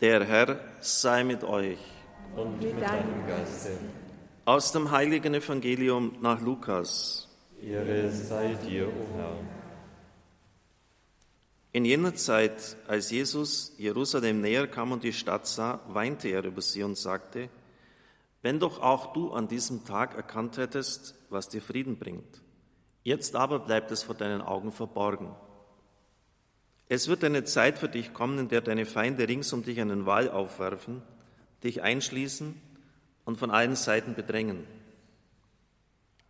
Der Herr sei mit euch. Und mit deinem Geiste. Aus dem Heiligen Evangelium nach Lukas. Ehre sei dir, o Herr. In jener Zeit, als Jesus Jerusalem näher kam und die Stadt sah, weinte er über sie und sagte: Wenn doch auch du an diesem Tag erkannt hättest, was dir Frieden bringt. Jetzt aber bleibt es vor deinen Augen verborgen. Es wird eine Zeit für dich kommen, in der deine Feinde rings um dich einen Wall aufwerfen, dich einschließen und von allen Seiten bedrängen.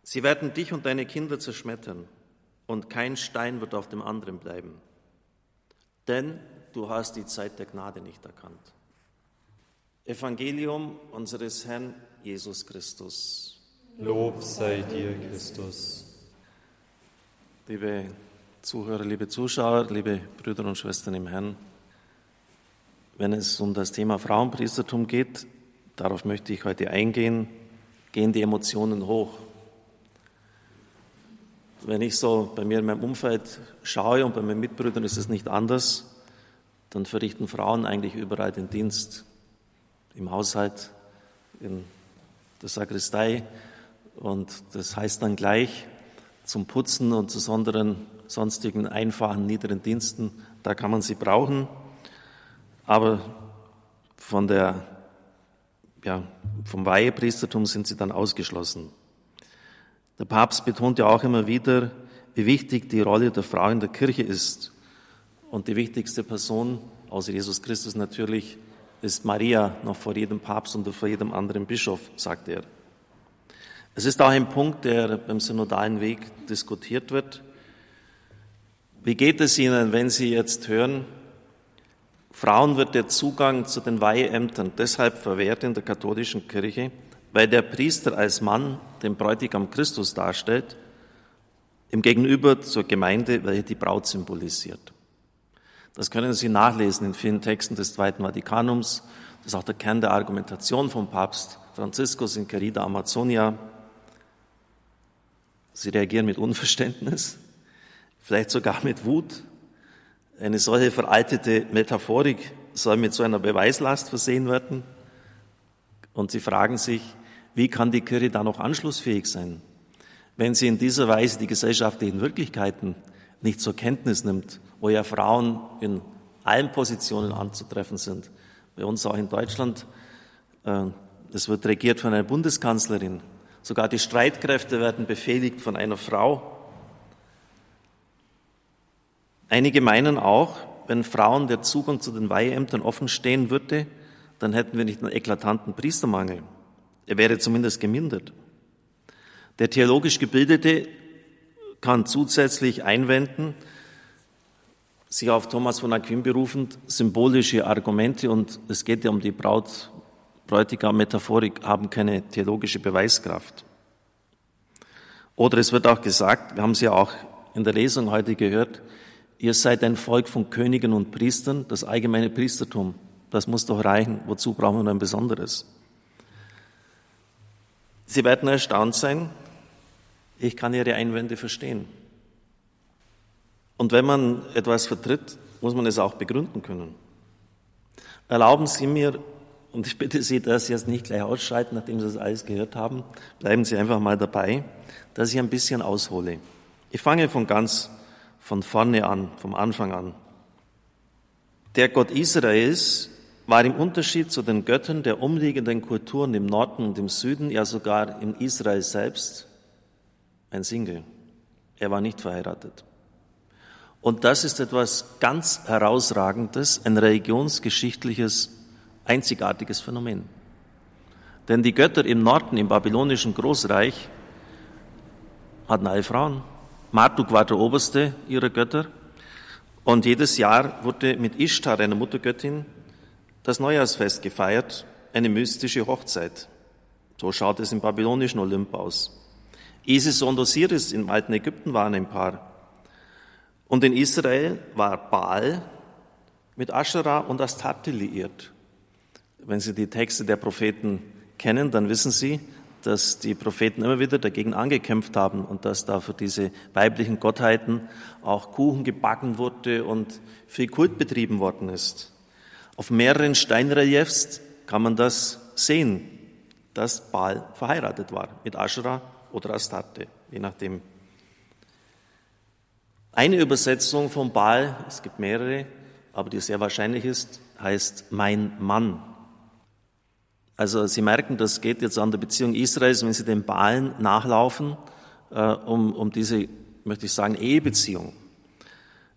Sie werden dich und deine Kinder zerschmettern, und kein Stein wird auf dem anderen bleiben. Denn du hast die Zeit der Gnade nicht erkannt. Evangelium unseres Herrn Jesus Christus. Lob sei dir, Christus. Liebe Zuhörer, liebe Zuschauer, liebe Brüder und Schwestern im Herrn, wenn es um das Thema Frauenpriestertum geht, darauf möchte ich heute eingehen, gehen die Emotionen hoch. Wenn ich so bei mir in meinem Umfeld schaue und bei meinen Mitbrüdern ist es nicht anders, dann verrichten Frauen eigentlich überall den Dienst. Im Haushalt, in der Sakristei, und das heißt dann gleich zum Putzen und zu sonstigen einfachen, niederen Diensten, da kann man sie brauchen, aber vom Weihepriestertum sind sie dann ausgeschlossen. Der Papst betont ja auch immer wieder, wie wichtig die Rolle der Frau in der Kirche ist, und die wichtigste Person, außer Jesus Christus natürlich, ist Maria, noch vor jedem Papst und vor jedem anderen Bischof, sagt er. Es ist auch ein Punkt, der beim synodalen Weg diskutiert wird. Wie geht es Ihnen, wenn Sie jetzt hören, Frauen wird der Zugang zu den Weiheämtern deshalb verwehrt in der katholischen Kirche, weil der Priester als Mann den Bräutigam Christus darstellt, im Gegenüber zur Gemeinde, welche die Braut symbolisiert? Das können Sie nachlesen in vielen Texten des Zweiten Vatikanums. Das ist auch der Kern der Argumentation von Papst Franziskus in Querida Amazonia. Sie reagieren mit Unverständnis, vielleicht sogar mit Wut. Eine solche veraltete Metaphorik soll mit so einer Beweislast versehen werden. Und Sie fragen sich, wie kann die Kirche da noch anschlussfähig sein, wenn sie in dieser Weise die gesellschaftlichen Wirklichkeiten nicht zur Kenntnis nimmt, wo ja Frauen in allen Positionen anzutreffen sind. Bei uns auch in Deutschland, es wird regiert von einer Bundeskanzlerin. Sogar die Streitkräfte werden befehligt von einer Frau. Einige meinen auch, wenn Frauen der Zugang zu den Weiheämtern offen stehen würde, dann hätten wir nicht einen eklatanten Priestermangel. Er wäre zumindest gemindert. Der theologisch Gebildete kann zusätzlich einwenden, sich auf Thomas von Aquin berufend, symbolische Argumente, und es geht ja um die Bräutigam-Metaphorik, haben keine theologische Beweiskraft. Oder es wird auch gesagt, wir haben es ja auch in der Lesung heute gehört, ihr seid ein Volk von Königen und Priestern, das allgemeine Priestertum, das muss doch reichen, wozu brauchen wir ein besonderes? Sie werden erstaunt sein, ich kann Ihre Einwände verstehen. Und wenn man etwas vertritt, muss man es auch begründen können. Erlauben Sie mir, und ich bitte Sie, dass Sie jetzt nicht gleich ausschreiten, nachdem Sie das alles gehört haben, bleiben Sie einfach mal dabei, dass ich ein bisschen aushole. Ich fange von vorne an, vom Anfang an. Der Gott Israels war im Unterschied zu den Göttern der umliegenden Kulturen im Norden und im Süden, ja sogar in Israel selbst, ein Single. Er war nicht verheiratet. Und das ist etwas ganz Herausragendes, ein religionsgeschichtliches, einzigartiges Phänomen. Denn die Götter im Norden, im babylonischen Großreich, hatten alle Frauen. Marduk war der oberste ihrer Götter. Und jedes Jahr wurde mit Ishtar, einer Muttergöttin, das Neujahrsfest gefeiert, eine mystische Hochzeit. So schaut es im babylonischen Olymp aus. Isis und Osiris im alten Ägypten waren ein Paar. Und in Israel war Baal mit Ascherah und Astarte liiert. Wenn Sie die Texte der Propheten kennen, dann wissen Sie, dass die Propheten immer wieder dagegen angekämpft haben und dass da für diese weiblichen Gottheiten auch Kuchen gebacken wurde und viel Kult betrieben worden ist. Auf mehreren Steinreliefs kann man das sehen, dass Baal verheiratet war mit Ascherah oder Astarte, je nachdem. Eine Übersetzung von Baal, es gibt mehrere, aber die sehr wahrscheinlich ist, heißt mein Mann. Also Sie merken, das geht jetzt an der Beziehung Israels, wenn Sie den Baalen nachlaufen, um diese, möchte ich sagen, Ehebeziehung.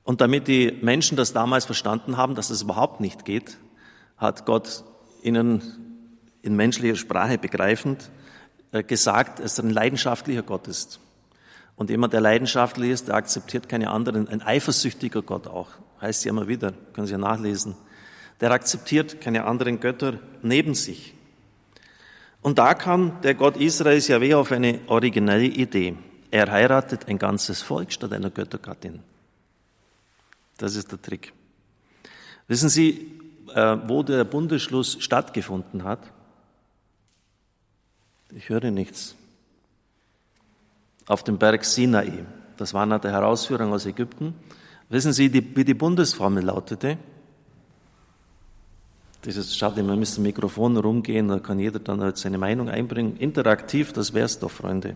Und damit die Menschen das damals verstanden haben, dass es überhaupt nicht geht, hat Gott ihnen in menschlicher Sprache begreifend gesagt, dass er ein leidenschaftlicher Gott ist. Und jemand, der leidenschaftlich ist, der akzeptiert keine anderen. Ein eifersüchtiger Gott auch, heißt ja immer wieder, können Sie ja nachlesen. Der akzeptiert keine anderen Götter neben sich. Und da kam der Gott Israels, Jahwe, auf eine originelle Idee. Er heiratet ein ganzes Volk statt einer Göttergattin. Das ist der Trick. Wissen Sie, wo der Bundesschluss stattgefunden hat? Ich höre nichts. Auf dem Berg Sinai. Das war nach der Herausführung aus Ägypten. Wissen Sie, wie die Bundesformel lautete? Das ist schade, man müsste ein Mikrofon rumgehen, da kann jeder dann halt seine Meinung einbringen. Interaktiv, das wär's doch, Freunde.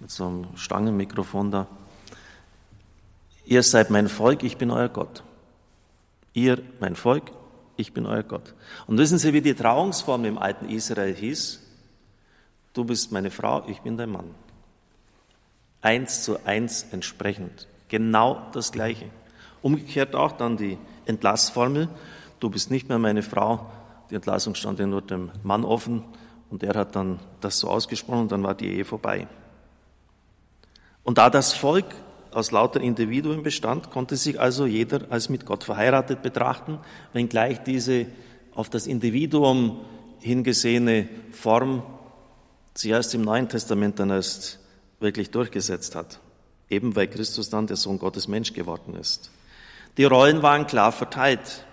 Mit so einem Stangenmikrofon da. Ihr seid mein Volk, ich bin euer Gott. Ihr, mein Volk, ich bin euer Gott. Und wissen Sie, wie die Trauungsform im alten Israel hieß? Du bist meine Frau, ich bin dein Mann. 1:1 entsprechend. Genau das Gleiche. Umgekehrt auch dann die Entlassformel. Du bist nicht mehr meine Frau. Die Entlassung stand ja nur dem Mann offen. Und er hat dann das so ausgesprochen und dann war die Ehe vorbei. Und da das Volk aus lauter Individuen bestand, konnte sich also jeder als mit Gott verheiratet betrachten, wenngleich diese auf das Individuum hingesehene Form sich erst im Neuen Testament dann erst wirklich durchgesetzt hat, eben weil Christus dann der Sohn Gottes Mensch geworden ist. Die Rollen waren klar verteilt.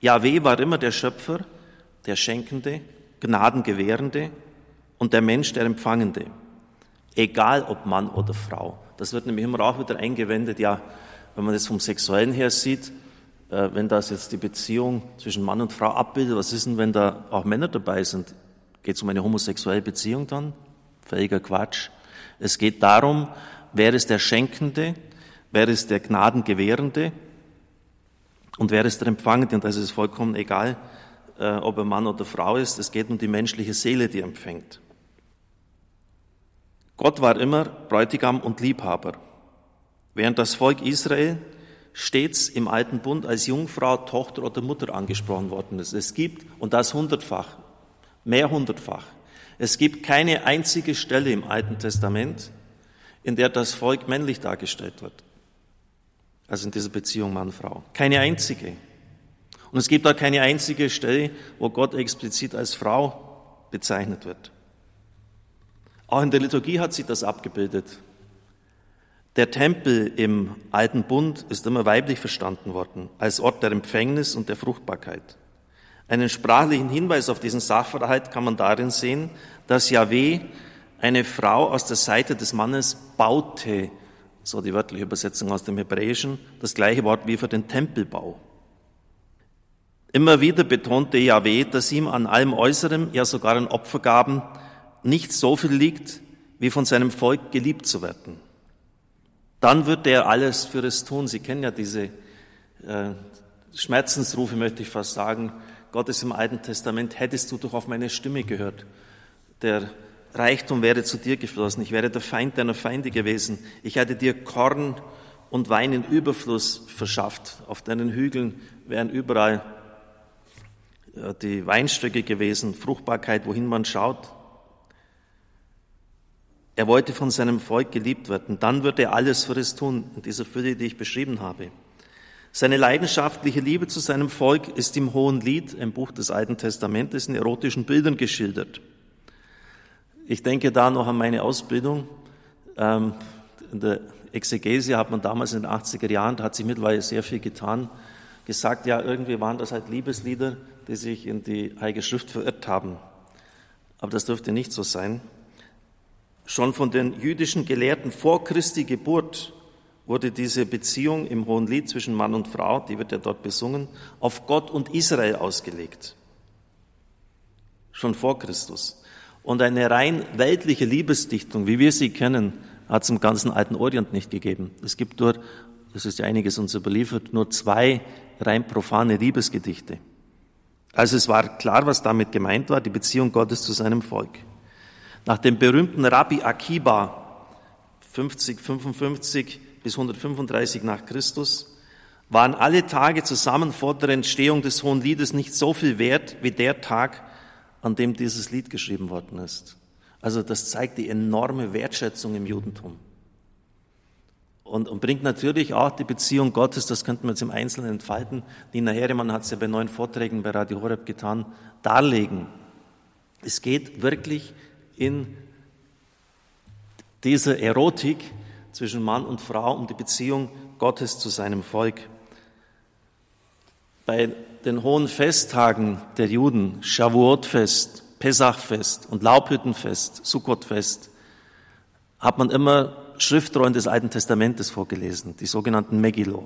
Jahwe war immer der Schöpfer, der Schenkende, Gnadengewährende und der Mensch, der Empfangende. Egal ob Mann oder Frau. Das wird nämlich immer auch wieder eingewendet, ja, wenn man das vom Sexuellen her sieht, wenn das jetzt die Beziehung zwischen Mann und Frau abbildet, was ist denn, wenn da auch Männer dabei sind? Geht es um eine homosexuelle Beziehung dann? Völliger Quatsch. Es geht darum, wer ist der Schenkende, wer ist der Gnadengewährende und wer ist der Empfangende. Und das ist vollkommen egal, ob er Mann oder Frau ist. Es geht um die menschliche Seele, die empfängt. Gott war immer Bräutigam und Liebhaber, während das Volk Israel stets im Alten Bund als Jungfrau, Tochter oder Mutter angesprochen worden ist. Es gibt, und das hundertfach, mehr hundertfach, es gibt keine einzige Stelle im Alten Testament, in der das Volk männlich dargestellt wird. Also in dieser Beziehung Mann-Frau. Keine einzige. Und es gibt auch keine einzige Stelle, wo Gott explizit als Frau bezeichnet wird. Auch in der Liturgie hat sich das abgebildet. Der Tempel im Alten Bund ist immer weiblich verstanden worden, als Ort der Empfängnis und der Fruchtbarkeit. Einen sprachlichen Hinweis auf diesen Sachverhalt kann man darin sehen, dass Jahwe eine Frau aus der Seite des Mannes baute, so die wörtliche Übersetzung aus dem Hebräischen, das gleiche Wort wie für den Tempelbau. Immer wieder betonte Jahwe, dass ihm an allem Äußeren, ja sogar an Opfergaben, nicht so viel liegt, wie von seinem Volk geliebt zu werden. Dann wird er alles für es tun. Sie kennen ja diese Schmerzensrufe, möchte ich fast sagen. Gottes im Alten Testament, hättest du doch auf meine Stimme gehört. Der Reichtum wäre zu dir geflossen. Ich wäre der Feind deiner Feinde gewesen. Ich hätte dir Korn und Wein in Überfluss verschafft. Auf deinen Hügeln wären überall die Weinstöcke gewesen, Fruchtbarkeit, wohin man schaut. Er wollte von seinem Volk geliebt werden. Dann wird er alles für es tun, in dieser Fülle, die ich beschrieben habe. Seine leidenschaftliche Liebe zu seinem Volk ist im Hohen Lied, im Buch des Alten Testamentes, in erotischen Bildern geschildert. Ich denke da noch an meine Ausbildung. In der Exegese hat man damals in den 80er Jahren, da hat sich mittlerweile sehr viel getan, gesagt, ja, irgendwie waren das halt Liebeslieder, die sich in die Heilige Schrift verirrt haben. Aber das dürfte nicht so sein. Schon von den jüdischen Gelehrten vor Christi Geburt wurde diese Beziehung im Hohen Lied zwischen Mann und Frau, die wird ja dort besungen, auf Gott und Israel ausgelegt. Schon vor Christus. Und eine rein weltliche Liebesdichtung, wie wir sie kennen, hat es im ganzen alten Orient nicht gegeben. Es gibt dort, das ist ja einiges uns überliefert, nur 2 rein profane Liebesgedichte. Also es war klar, was damit gemeint war, die Beziehung Gottes zu seinem Volk. Nach dem berühmten Rabbi Akiba, 50, 55 bis 135 nach Christus, waren alle Tage zusammen vor der Entstehung des Hohen Liedes nicht so viel wert wie der Tag, an dem dieses Lied geschrieben worden ist. Also das zeigt die enorme Wertschätzung im Judentum. Und bringt natürlich auch die Beziehung Gottes, das könnten wir jetzt im Einzelnen entfalten, Nina Herrimann hat es ja bei 9 Vorträgen bei Radio Horeb getan, darlegen. Es geht wirklich in dieser Erotik zwischen Mann und Frau um die Beziehung Gottes zu seinem Volk. Bei den hohen Festtagen der Juden, Shavuot-Fest, Pesach-Fest und Laubhüttenfest, Sukkot-Fest, hat man immer Schriftrollen des Alten Testamentes vorgelesen, die sogenannten Megillah.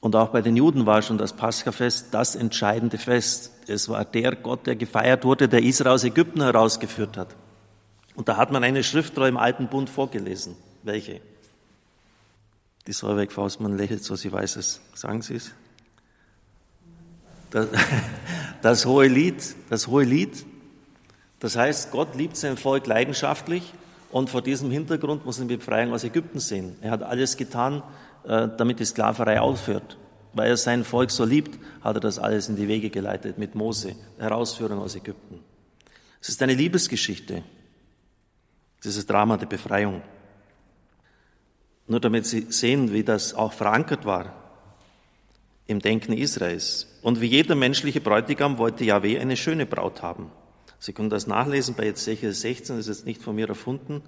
Und auch bei den Juden war schon das Paschafest das entscheidende Fest. Es war der Gott, der gefeiert wurde, der Israel aus Ägypten herausgeführt hat. Und da hat man eine Schriftrolle im Alten Bund vorgelesen. Welche? Die Solveig Faustmann lächelt so, sie weiß es. Sagen Sie es? Das Hohe Lied. Das heißt, Gott liebt sein Volk leidenschaftlich. Und vor diesem Hintergrund muss man die Befreiung aus Ägypten sehen. Er hat alles getan, damit die Sklaverei aufhört. Weil er sein Volk so liebt, hat er das alles in die Wege geleitet mit Mose, Herausführung aus Ägypten. Es ist eine Liebesgeschichte, dieses Drama der Befreiung. Nur damit Sie sehen, wie das auch verankert war im Denken Israels. Und wie jeder menschliche Bräutigam wollte Jahwe eine schöne Braut haben. Sie können das nachlesen bei Ezechiel 16, das ist jetzt nicht von mir erfunden.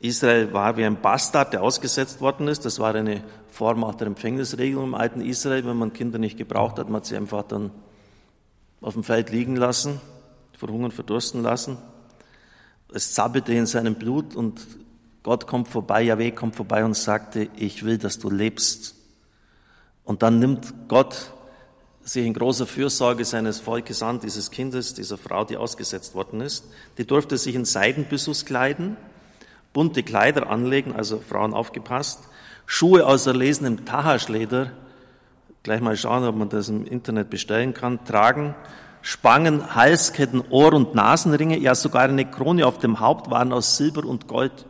Israel war wie ein Bastard, der ausgesetzt worden ist. Das war eine Form auch der Empfängnisregelung im alten Israel. Wenn man Kinder nicht gebraucht hat, man hat sie einfach dann auf dem Feld liegen lassen, verhungern, verdursten lassen. Es zappelte in seinem Blut und Gott kommt vorbei, Jahwe kommt vorbei und sagte, ich will, dass du lebst. Und dann nimmt Gott sich in großer Fürsorge seines Volkes an, dieses Kindes, dieser Frau, die ausgesetzt worden ist. Die durfte sich in Seidenbyssus kleiden, bunte Kleider anlegen, also Frauen aufgepasst, Schuhe aus erlesenem Tahaschleder, gleich mal schauen, ob man das im Internet bestellen kann, tragen, Spangen, Halsketten, Ohr- und Nasenringe, ja sogar eine Krone auf dem Haupt waren aus Silber und Gold.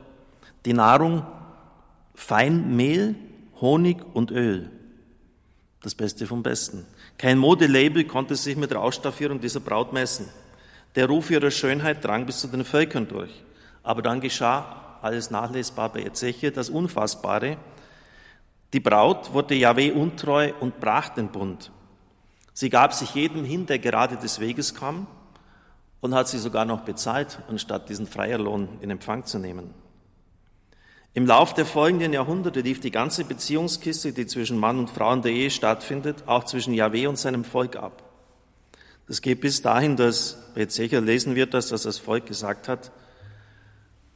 Die Nahrung, Feinmehl, Honig und Öl. Das Beste vom Besten. Kein Modelabel konnte sich mit der Ausstaffierung dieser Braut messen. Der Ruf ihrer Schönheit drang bis zu den Völkern durch. Aber dann geschah, alles nachlesbar bei Ezechiel, das Unfassbare. Die Braut wurde Jahwe untreu und brach den Bund. Sie gab sich jedem hin, der gerade des Weges kam und hat sie sogar noch bezahlt, anstatt diesen Freierlohn in Empfang zu nehmen. Im Lauf der folgenden Jahrhunderte lief die ganze Beziehungskiste, die zwischen Mann und Frau in der Ehe stattfindet, auch zwischen Jahwe und seinem Volk ab. Das geht bis dahin, dass, jetzt sicher lesen wir das, dass das Volk gesagt hat,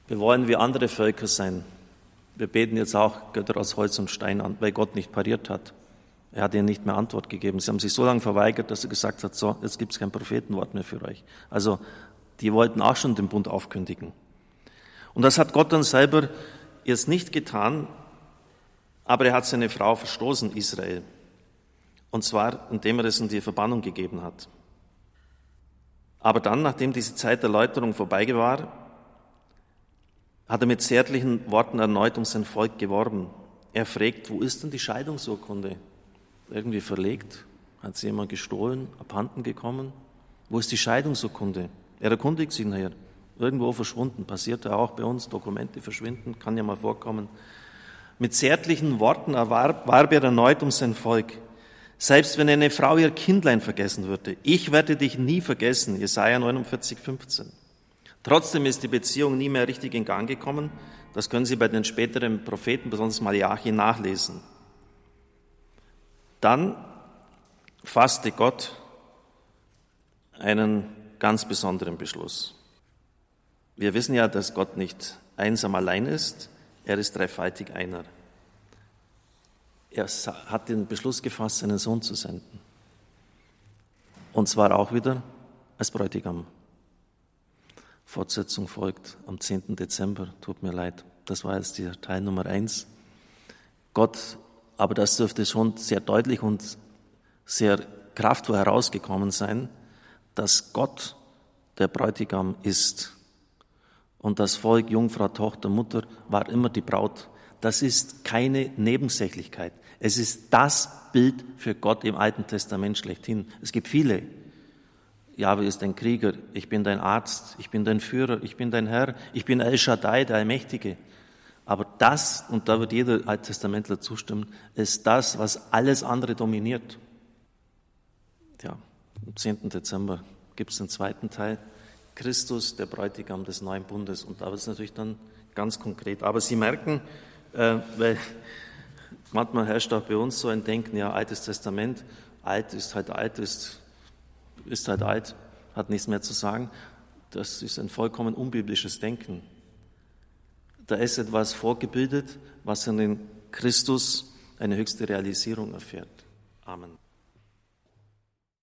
wir wollen wie andere Völker sein. Wir beten jetzt auch Götter aus Holz und Stein an, weil Gott nicht pariert hat. Er hat ihnen nicht mehr Antwort gegeben. Sie haben sich so lange verweigert, dass er gesagt hat, so, jetzt gibt es kein Prophetenwort mehr für euch. Also die wollten auch schon den Bund aufkündigen. Und das hat Gott dann selber jetzt nicht getan, aber er hat seine Frau verstoßen, Israel. Und zwar, indem er es in die Verbannung gegeben hat. Aber dann, nachdem diese Zeit der Läuterung vorbei war, hat er mit zärtlichen Worten erneut um sein Volk geworben. Er fragt, wo ist denn die Scheidungsurkunde? Irgendwie verlegt? Hat sie jemand gestohlen? Abhanden gekommen? Wo ist die Scheidungsurkunde? Er erkundigt sich nachher. Irgendwo verschwunden, passiert ja auch bei uns, Dokumente verschwinden, kann ja mal vorkommen. Mit zärtlichen Worten warb er erneut um sein Volk. Selbst wenn eine Frau ihr Kindlein vergessen würde, ich werde dich nie vergessen, Jesaja 49, 15. Trotzdem ist die Beziehung nie mehr richtig in Gang gekommen. Das können Sie bei den späteren Propheten, besonders Maleachi, nachlesen. Dann fasste Gott einen ganz besonderen Beschluss. Wir wissen ja, dass Gott nicht einsam allein ist. Er ist dreifaltig einer. Er hat den Beschluss gefasst, seinen Sohn zu senden. Und zwar auch wieder als Bräutigam. Fortsetzung folgt am 10. Dezember. Tut mir leid. Das war jetzt der Teil Nummer 1. Gott, aber das dürfte schon sehr deutlich und sehr kraftvoll herausgekommen sein, dass Gott der Bräutigam ist. Und das Volk, Jungfrau, Tochter, Mutter, war immer die Braut. Das ist keine Nebensächlichkeit. Es ist das Bild für Gott im Alten Testament schlechthin. Es gibt viele. Jahwe ist ein Krieger, ich bin dein Arzt, ich bin dein Führer, ich bin dein Herr, ich bin El Shaddai, der Allmächtige. Aber das, und da wird jeder Alttestamentler zustimmen, ist das, was alles andere dominiert. Ja, am 10. Dezember gibt es den zweiten Teil. Christus, der Bräutigam des neuen Bundes. Und da wird es natürlich dann ganz konkret. Aber Sie merken, weil manchmal herrscht auch bei uns so ein Denken, ja, Altes Testament, alt ist halt alt, hat nichts mehr zu sagen. Das ist ein vollkommen unbiblisches Denken. Da ist etwas vorgebildet, was in den Christus eine höchste Realisierung erfährt. Amen.